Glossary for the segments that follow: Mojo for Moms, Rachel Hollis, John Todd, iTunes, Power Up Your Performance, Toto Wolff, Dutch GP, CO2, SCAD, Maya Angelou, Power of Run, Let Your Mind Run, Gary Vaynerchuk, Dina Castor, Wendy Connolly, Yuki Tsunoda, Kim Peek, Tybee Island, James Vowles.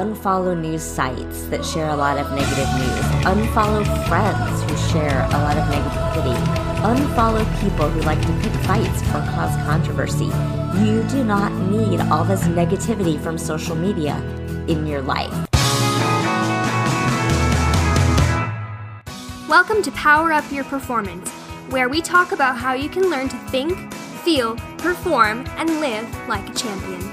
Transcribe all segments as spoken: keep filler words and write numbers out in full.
unfollow news sites that share a lot of negative news, unfollow friends who share a lot of negativity, unfollow people who like to pick fights or cause controversy. You do not need all this negativity from social media in your life. Welcome to Power Up Your Performance, where we talk about how you can learn to think, feel, perform, and live like a champion.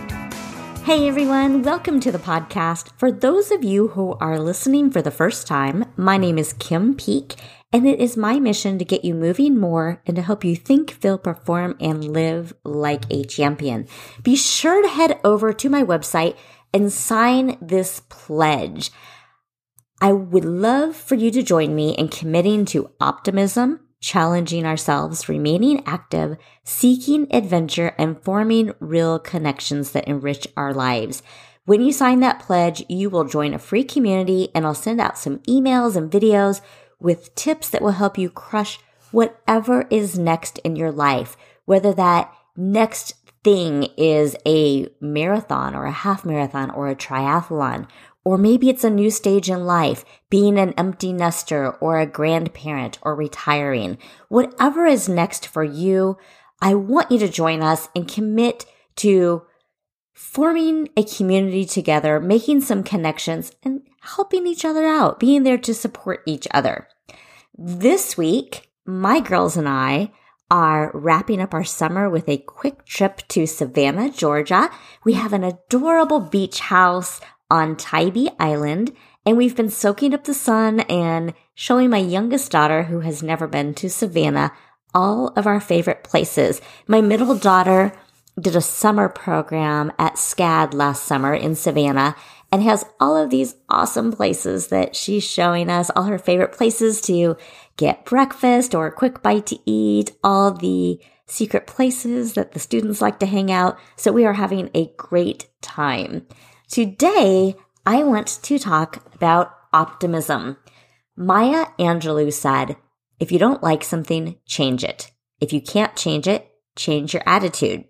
Hey everyone, welcome to the podcast. For those of you who are listening for the first time, my name is Kim Peek, and it is my mission to get you moving more and to help you think, feel, perform, and live like a champion. Be sure to head over to my website and sign this pledge. I would love for you to join me in committing to optimism, challenging ourselves, remaining active, seeking adventure, and forming real connections that enrich our lives. When you sign that pledge, you will join a free community, and I'll send out some emails and videos with tips that will help you crush whatever is next in your life, whether that next thing is a marathon or a half marathon or a triathlon. Or maybe it's a new stage in life, being an empty nester or a grandparent or retiring. Whatever is next for you, I want you to join us and commit to forming a community together, making some connections, and helping each other out, being there to support each other. This week, my girls and I are wrapping up our summer with a quick trip to Savannah, Georgia. We have an adorable beach house on Tybee Island, and we've been soaking up the sun and showing my youngest daughter, who has never been to Savannah, all of our favorite places. My middle daughter did a summer program at SCAD last summer in Savannah and has all of these awesome places that she's showing us, all her favorite places to get breakfast or a quick bite to eat, all the secret places that the students like to hang out. So we are having a great time. Today, I want to talk about optimism. Maya Angelou said, if you don't like something, change it. If you can't change it, change your attitude.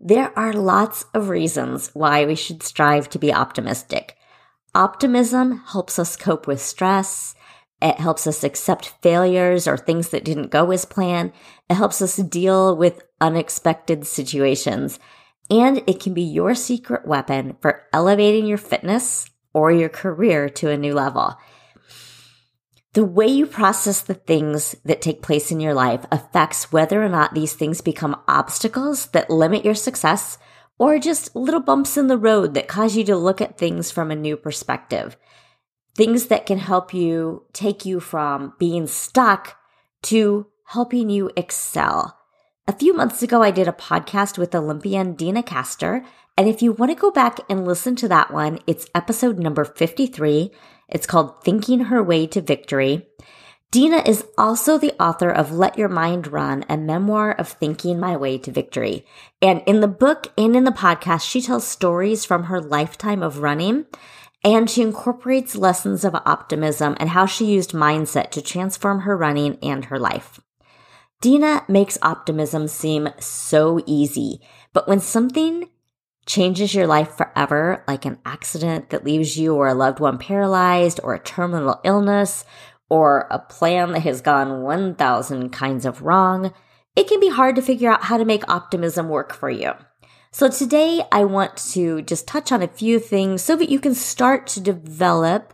There are lots of reasons why we should strive to be optimistic. Optimism helps us cope with stress. It helps us accept failures or things that didn't go as planned. It helps us deal with unexpected situations. And it can be your secret weapon for elevating your fitness or your career to a new level. The way you process the things that take place in your life affects whether or not these things become obstacles that limit your success or just little bumps in the road that cause you to look at things from a new perspective. Things that can help you take you from being stuck to helping you excel. A few months ago, I did a podcast with Olympian Dina Castor, and if you want to go back and listen to that one, it's episode number fifty-three. It's called Thinking Her Way to Victory. Dina is also the author of Let Your Mind Run, a memoir of thinking my way to victory. And in the book and in the podcast, she tells stories from her lifetime of running, and she incorporates lessons of optimism and how she used mindset to transform her running and her life. Dina makes optimism seem so easy, but when something changes your life forever, like an accident that leaves you or a loved one paralyzed or a terminal illness or a plan that has gone one thousand kinds of wrong, it can be hard to figure out how to make optimism work for you. So today I want to just touch on a few things so that you can start to develop,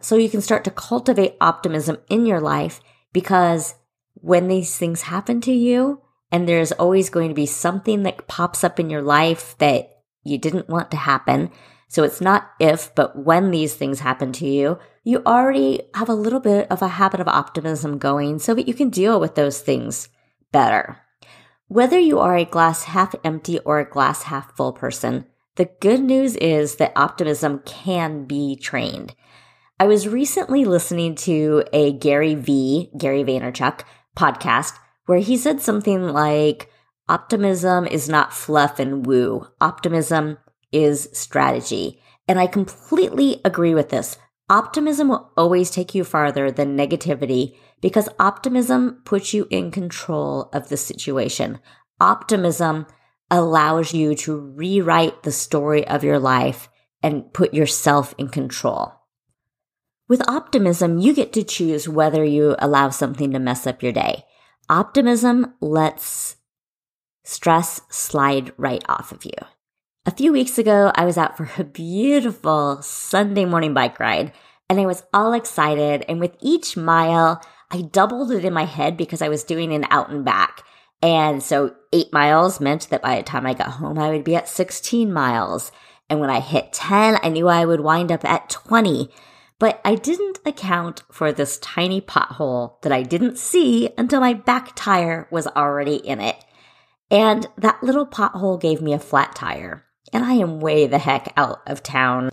so you can start to cultivate optimism in your life, because when these things happen to you, and there's always going to be something that pops up in your life that you didn't want to happen. So it's not if, but when these things happen to you, you already have a little bit of a habit of optimism going so that you can deal with those things better. Whether you are a glass half empty or a glass half full person, the good news is that optimism can be trained. I was recently listening to a Gary V, Gary Vaynerchuk, podcast where he said something like, optimism is not fluff and woo. Optimism is strategy. And I completely agree with this. Optimism will always take you farther than negativity because optimism puts you in control of the situation. Optimism allows you to rewrite the story of your life and put yourself in control. With optimism, you get to choose whether you allow something to mess up your day. Optimism lets stress slide right off of you. A few weeks ago, I was out for a beautiful Sunday morning bike ride, and I was all excited. And with each mile, I doubled it in my head because I was doing an out and back. And so eight miles meant that by the time I got home, I would be at sixteen miles. And when I hit ten, I knew I would wind up at twenty. But I didn't account for this tiny pothole that I didn't see until my back tire was already in it. And that little pothole gave me a flat tire. And I am way the heck out of town.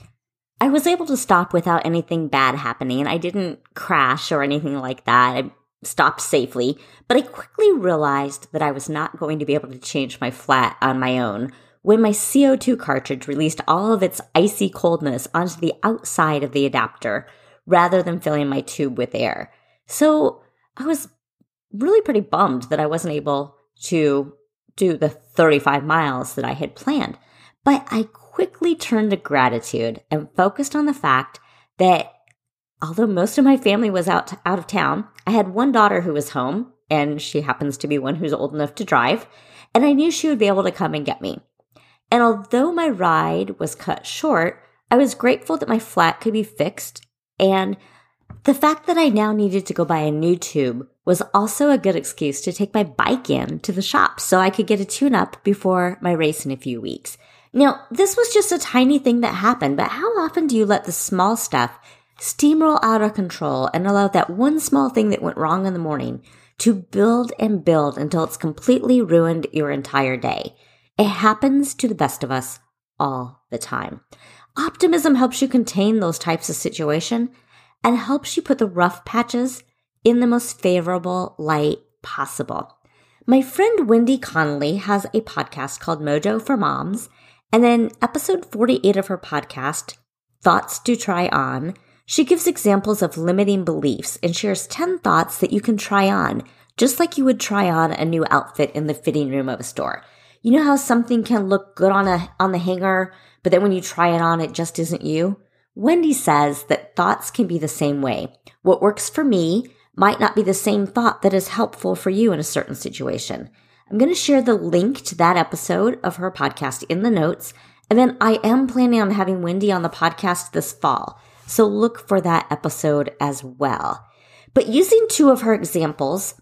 I was able to stop without anything bad happening. I didn't crash or anything like that. I stopped safely, but I quickly realized that I was not going to be able to change my flat on my own when my C O two cartridge released all of its icy coldness onto the outside of the adapter rather than filling my tube with air. So I was really pretty bummed that I wasn't able to do the thirty-five miles that I had planned. But I quickly turned to gratitude and focused on the fact that although most of my family was out, out of town, I had one daughter who was home, and she happens to be one who's old enough to drive, and I knew she would be able to come and get me. And although my ride was cut short, I was grateful that my flat could be fixed, and the fact that I now needed to go buy a new tube was also a good excuse to take my bike in to the shop so I could get a tune-up before my race in a few weeks. Now, this was just a tiny thing that happened, but how often do you let the small stuff steamroll out of control and allow that one small thing that went wrong in the morning to build and build until it's completely ruined your entire day? It happens to the best of us all the time. Optimism helps you contain those types of situations and helps you put the rough patches in the most favorable light possible. My friend Wendy Connolly has a podcast called Mojo for Moms, and then episode forty-eight of her podcast, Thoughts to Try On, she gives examples of limiting beliefs and shares ten thoughts that you can try on, just like you would try on a new outfit in the fitting room of a store. You know how something can look good on a on the hanger, but then when you try it on, it just isn't you? Wendy says that thoughts can be the same way. What works for me might not be the same thought that is helpful for you in a certain situation. I'm going to share the link to that episode of her podcast in the notes, and then I am planning on having Wendy on the podcast this fall. So look for that episode as well. But using two of her examples,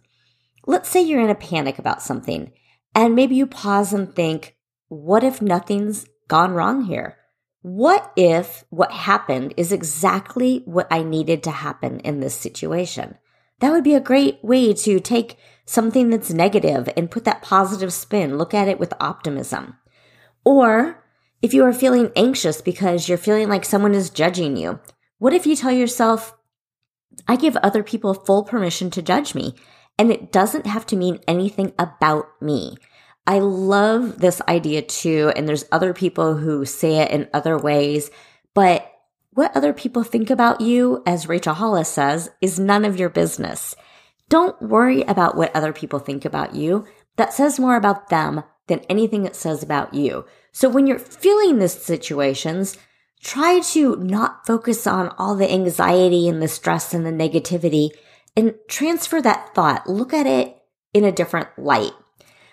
let's say you're in a panic about something, and maybe you pause and think, what if nothing's gone wrong here? What if what happened is exactly what I needed to happen in this situation? That would be a great way to take something that's negative and put that positive spin. Look at it with optimism. Or if you are feeling anxious because you're feeling like someone is judging you, what if you tell yourself, I give other people full permission to judge me, and it doesn't have to mean anything about me? I love this idea too, and there's other people who say it in other ways, but what other people think about you, as Rachel Hollis says, is none of your business. Don't worry about what other people think about you. That says more about them than anything it says about you. So when you're feeling these situations, try to not focus on all the anxiety and the stress and the negativity, and transfer that thought. Look at it in a different light.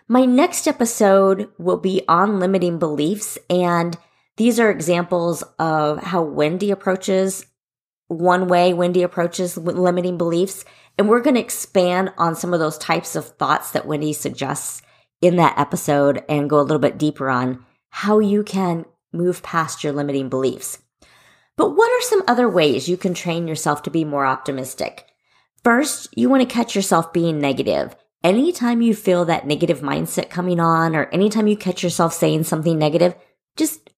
My next episode will be on limiting beliefs, and these are examples of how Wendy approaches one way Wendy approaches limiting beliefs, and we're going to expand on some of those types of thoughts that Wendy suggests in that episode and go a little bit deeper on how you can move past your limiting beliefs. But what are some other ways you can train yourself to be more optimistic? First, you want to catch yourself being negative. Anytime you feel that negative mindset coming on, or anytime you catch yourself saying something negative, just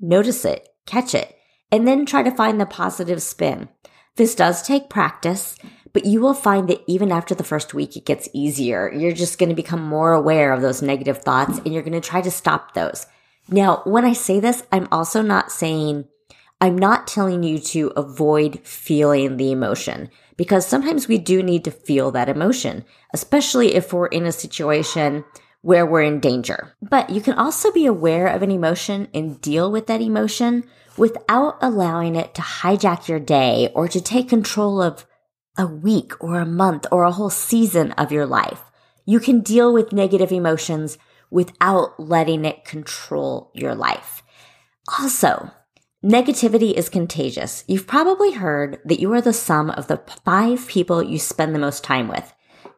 notice it, catch it, and then try to find the positive spin. This does take practice, but you will find that even after the first week, it gets easier. You're just going to become more aware of those negative thoughts, and you're going to try to stop those. Now, when I say this, I'm also not saying, I'm not telling you to avoid feeling the emotion, because sometimes we do need to feel that emotion, especially if we're in a situation where we're in danger. But you can also be aware of an emotion and deal with that emotion without allowing it to hijack your day or to take control of a week or a month or a whole season of your life. You can deal with negative emotions without letting it control your life. Also, negativity is contagious. You've probably heard that you are the sum of the five people you spend the most time with.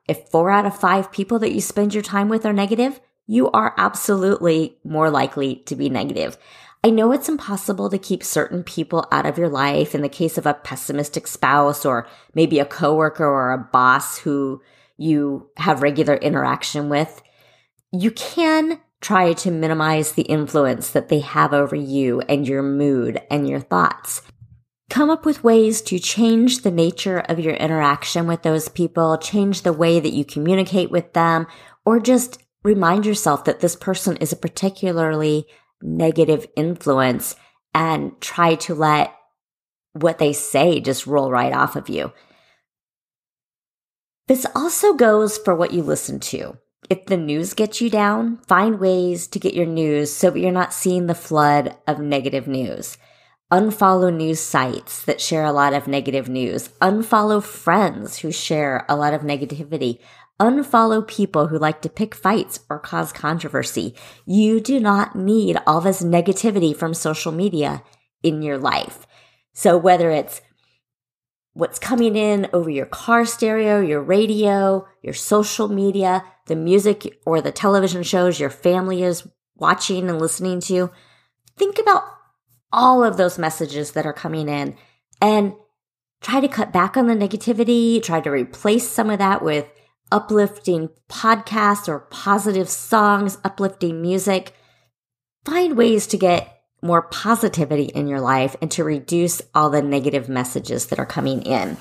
If four out of five people that you spend your time with are negative, you are absolutely more likely to be negative. I know it's impossible to keep certain people out of your life in the case of a pessimistic spouse or maybe a coworker or a boss who you have regular interaction with. You can try to minimize the influence that they have over you and your mood and your thoughts. Come up with ways to change the nature of your interaction with those people, change the way that you communicate with them, or just remind yourself that this person is a particularly negative influence and try to let what they say just roll right off of you. This also goes for what you listen to. If the news gets you down, find ways to get your news so that you're not seeing the flood of negative news. Unfollow news sites that share a lot of negative news. Unfollow friends who share a lot of negativity. Unfollow people who like to pick fights or cause controversy. You do not need all this negativity from social media in your life. So whether it's what's coming in over your car stereo, your radio, your social media, the music or the television shows your family is watching and listening to, think about all of those messages that are coming in and try to cut back on the negativity, try to replace some of that with uplifting podcasts or positive songs, uplifting music. Find ways to get more positivity in your life and to reduce all the negative messages that are coming in.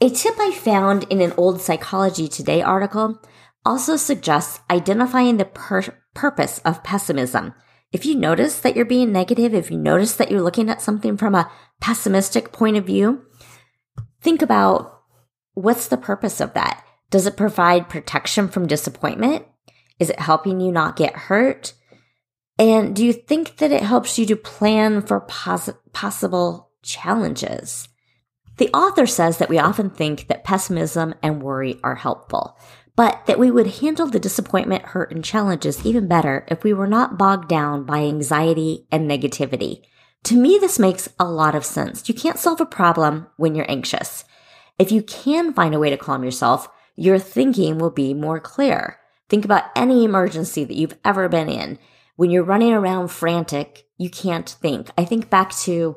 A tip I found in an old Psychology Today article also suggests identifying the pur- purpose of pessimism. If you notice that you're being negative, if you notice that you're looking at something from a pessimistic point of view, think about what's the purpose of that. Does it provide protection from disappointment? Is it helping you not get hurt? And do you think that it helps you to plan for pos- possible challenges? The author says that we often think that pessimism and worry are helpful, but that we would handle the disappointment, hurt, and challenges even better if we were not bogged down by anxiety and negativity. To me, this makes a lot of sense. You can't solve a problem when you're anxious. If you can find a way to calm yourself, your thinking will be more clear. Think about any emergency that you've ever been in. When you're running around frantic, you can't think. I think back to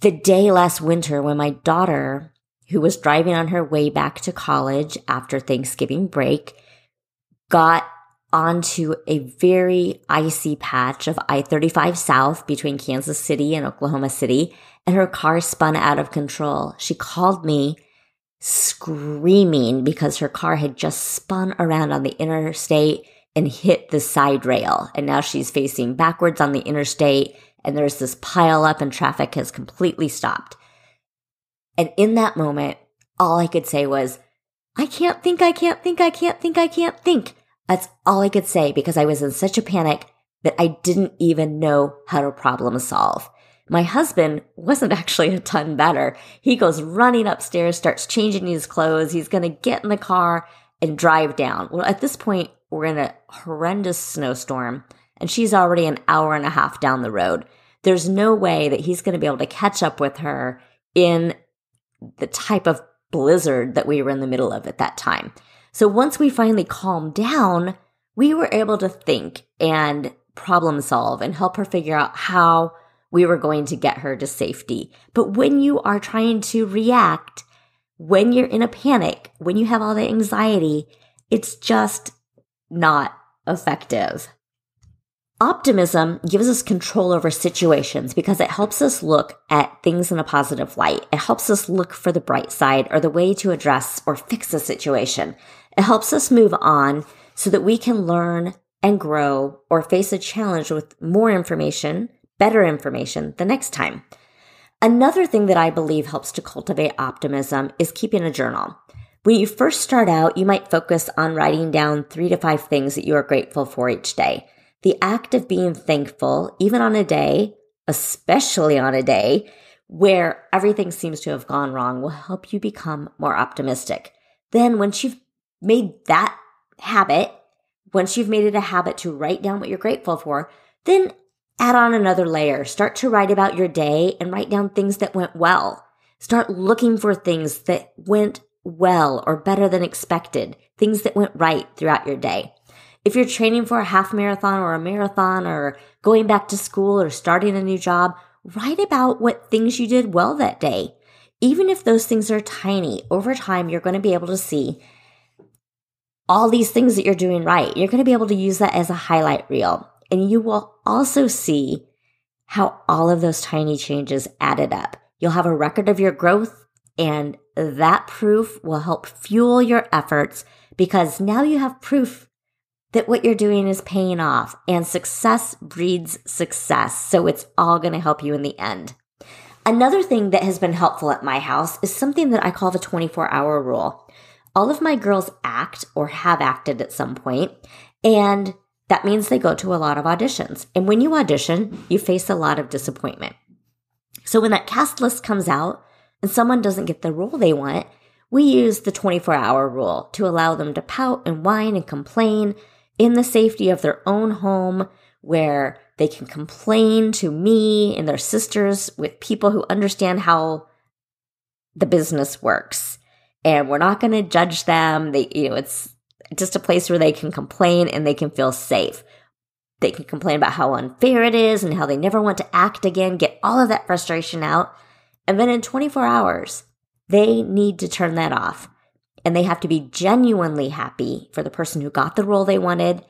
the day last winter when my daughter, who was driving on her way back to college after Thanksgiving break, got onto a very icy patch of I thirty-five South between Kansas City and Oklahoma City, and her car spun out of control. She called me screaming because her car had just spun around on the interstate and hit the side rail. And now she's facing backwards on the interstate and there's this pile up and traffic has completely stopped. And in that moment, all I could say was, I can't think, I can't think, I can't think, I can't think. That's all I could say because I was in such a panic that I didn't even know how to problem solve. My husband wasn't actually a ton better. He goes running upstairs, starts changing his clothes. He's going to get in the car and drive down. Well, at this point, we're in a horrendous snowstorm, and she's already an hour and a half down the road. There's no way that he's going to be able to catch up with her in the type of blizzard that we were in the middle of at that time. So once we finally calmed down, we were able to think and problem solve and help her figure out how we were going to get her to safety. But when you are trying to react, when you're in a panic, when you have all the anxiety, it's just not effective. Optimism gives us control over situations because it helps us look at things in a positive light. It helps us look for the bright side or the way to address or fix a situation. It helps us move on so that we can learn and grow or face a challenge with more information, better information the next time. Another thing that I believe helps to cultivate optimism is keeping a journal. When you first start out, you might focus on writing down three to five things that you are grateful for each day. The act of being thankful, even on a day, especially on a day where everything seems to have gone wrong, will help you become more optimistic. Then once you've made that habit, once you've made it a habit to write down what you're grateful for, then add on another layer. Start to write about your day and write down things that went well. Start looking for things that went well or better than expected, things that went right throughout your day. If you're training for a half marathon or a marathon or going back to school or starting a new job, write about what things you did well that day. Even if those things are tiny, over time, you're going to be able to see all these things that you're doing right. You're going to be able to use that as a highlight reel. And you will also see how all of those tiny changes added up. You'll have a record of your growth, and that proof will help fuel your efforts because now you have proof that what you're doing is paying off, and success breeds success. So it's all going to help you in the end. Another thing that has been helpful at my house is something that I call the twenty-four hour rule. All of my girls act or have acted at some point, and that means they go to a lot of auditions. And when you audition, you face a lot of disappointment. So when that cast list comes out and someone doesn't get the role they want, we use the twenty-four hour rule to allow them to pout and whine and complain in the safety of their own home, where they can complain to me and their sisters with people who understand how the business works. And we're not going to judge them. They, you know, it's just a place where they can complain and they can feel safe. They can complain about how unfair it is and how they never want to act again, get all of that frustration out. And then in twenty-four hours, they need to turn that off. And they have to be genuinely happy for the person who got the role they wanted.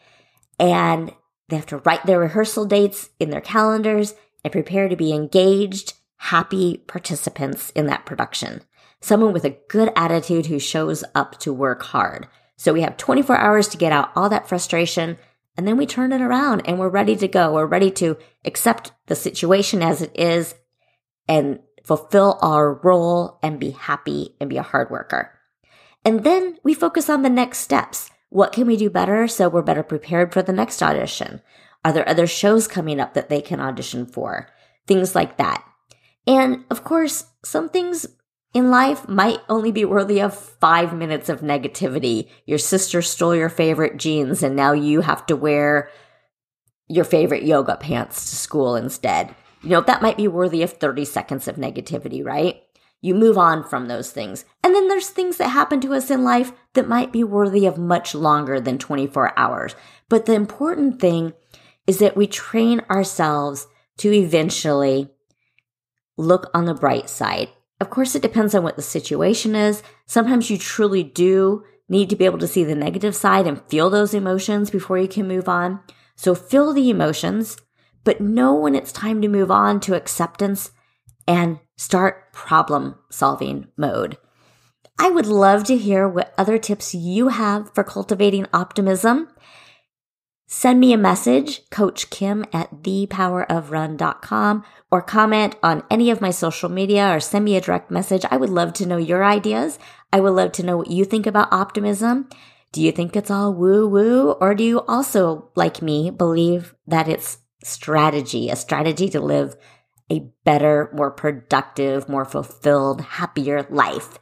And they have to write their rehearsal dates in their calendars and prepare to be engaged, happy participants in that production. Someone with a good attitude who shows up to work hard. So we have twenty-four hours to get out all that frustration, and then we turn it around and we're ready to go. We're ready to accept the situation as it is and fulfill our role and be happy and be a hard worker. And then we focus on the next steps. What can we do better so we're better prepared for the next audition? Are there other shows coming up that they can audition for? Things like that. And of course, some things in life might only be worthy of five minutes of negativity. Your sister stole your favorite jeans and now you have to wear your favorite yoga pants to school instead. You know, that might be worthy of thirty seconds of negativity, right? You move on from those things. And then there's things that happen to us in life that might be worthy of much longer than twenty-four hours. But the important thing is that we train ourselves to eventually look on the bright side. Of course, it depends on what the situation is. Sometimes you truly do need to be able to see the negative side and feel those emotions before you can move on. So feel the emotions, but know when it's time to move on to acceptance and start problem-solving mode. I would love to hear what other tips you have for cultivating optimism. Send me a message, Coach Kim at the power of run dot com, or comment on any of my social media or send me a direct message. I would love to know your ideas. I would love to know what you think about optimism. Do you think it's all woo-woo, or do you also, like me, believe that it's strategy, a strategy to live a better, more productive, more fulfilled, happier life?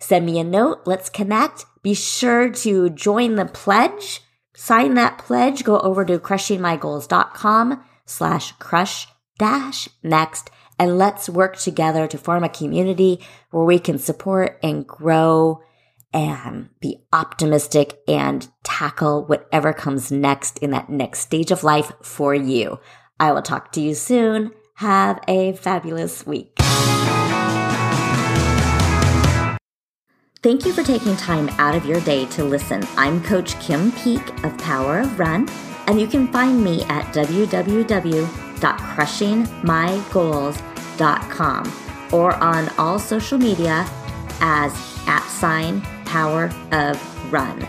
Send me a note. Let's connect. Be sure to join the pledge. Sign that pledge. Go over to crushing my goals dot com slash crush dash next. And let's work together to form a community where we can support and grow and be optimistic and tackle whatever comes next in that next stage of life for you. I will talk to you soon. Have a fabulous week. Thank you for taking time out of your day to listen. I'm Coach Kim Peek of Power of Run, and you can find me at w w w dot crushing my goals dot com or on all social media as at sign Power of Run.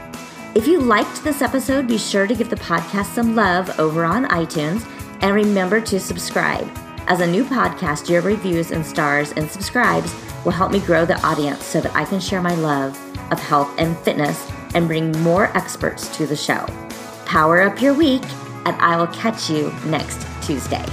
If you liked this episode, be sure to give the podcast some love over on iTunes, and remember to subscribe. As a new podcast, your reviews and stars and subscribes will help me grow the audience so that I can share my love of health and fitness and bring more experts to the show. Power up your week, and I will catch you next Tuesday.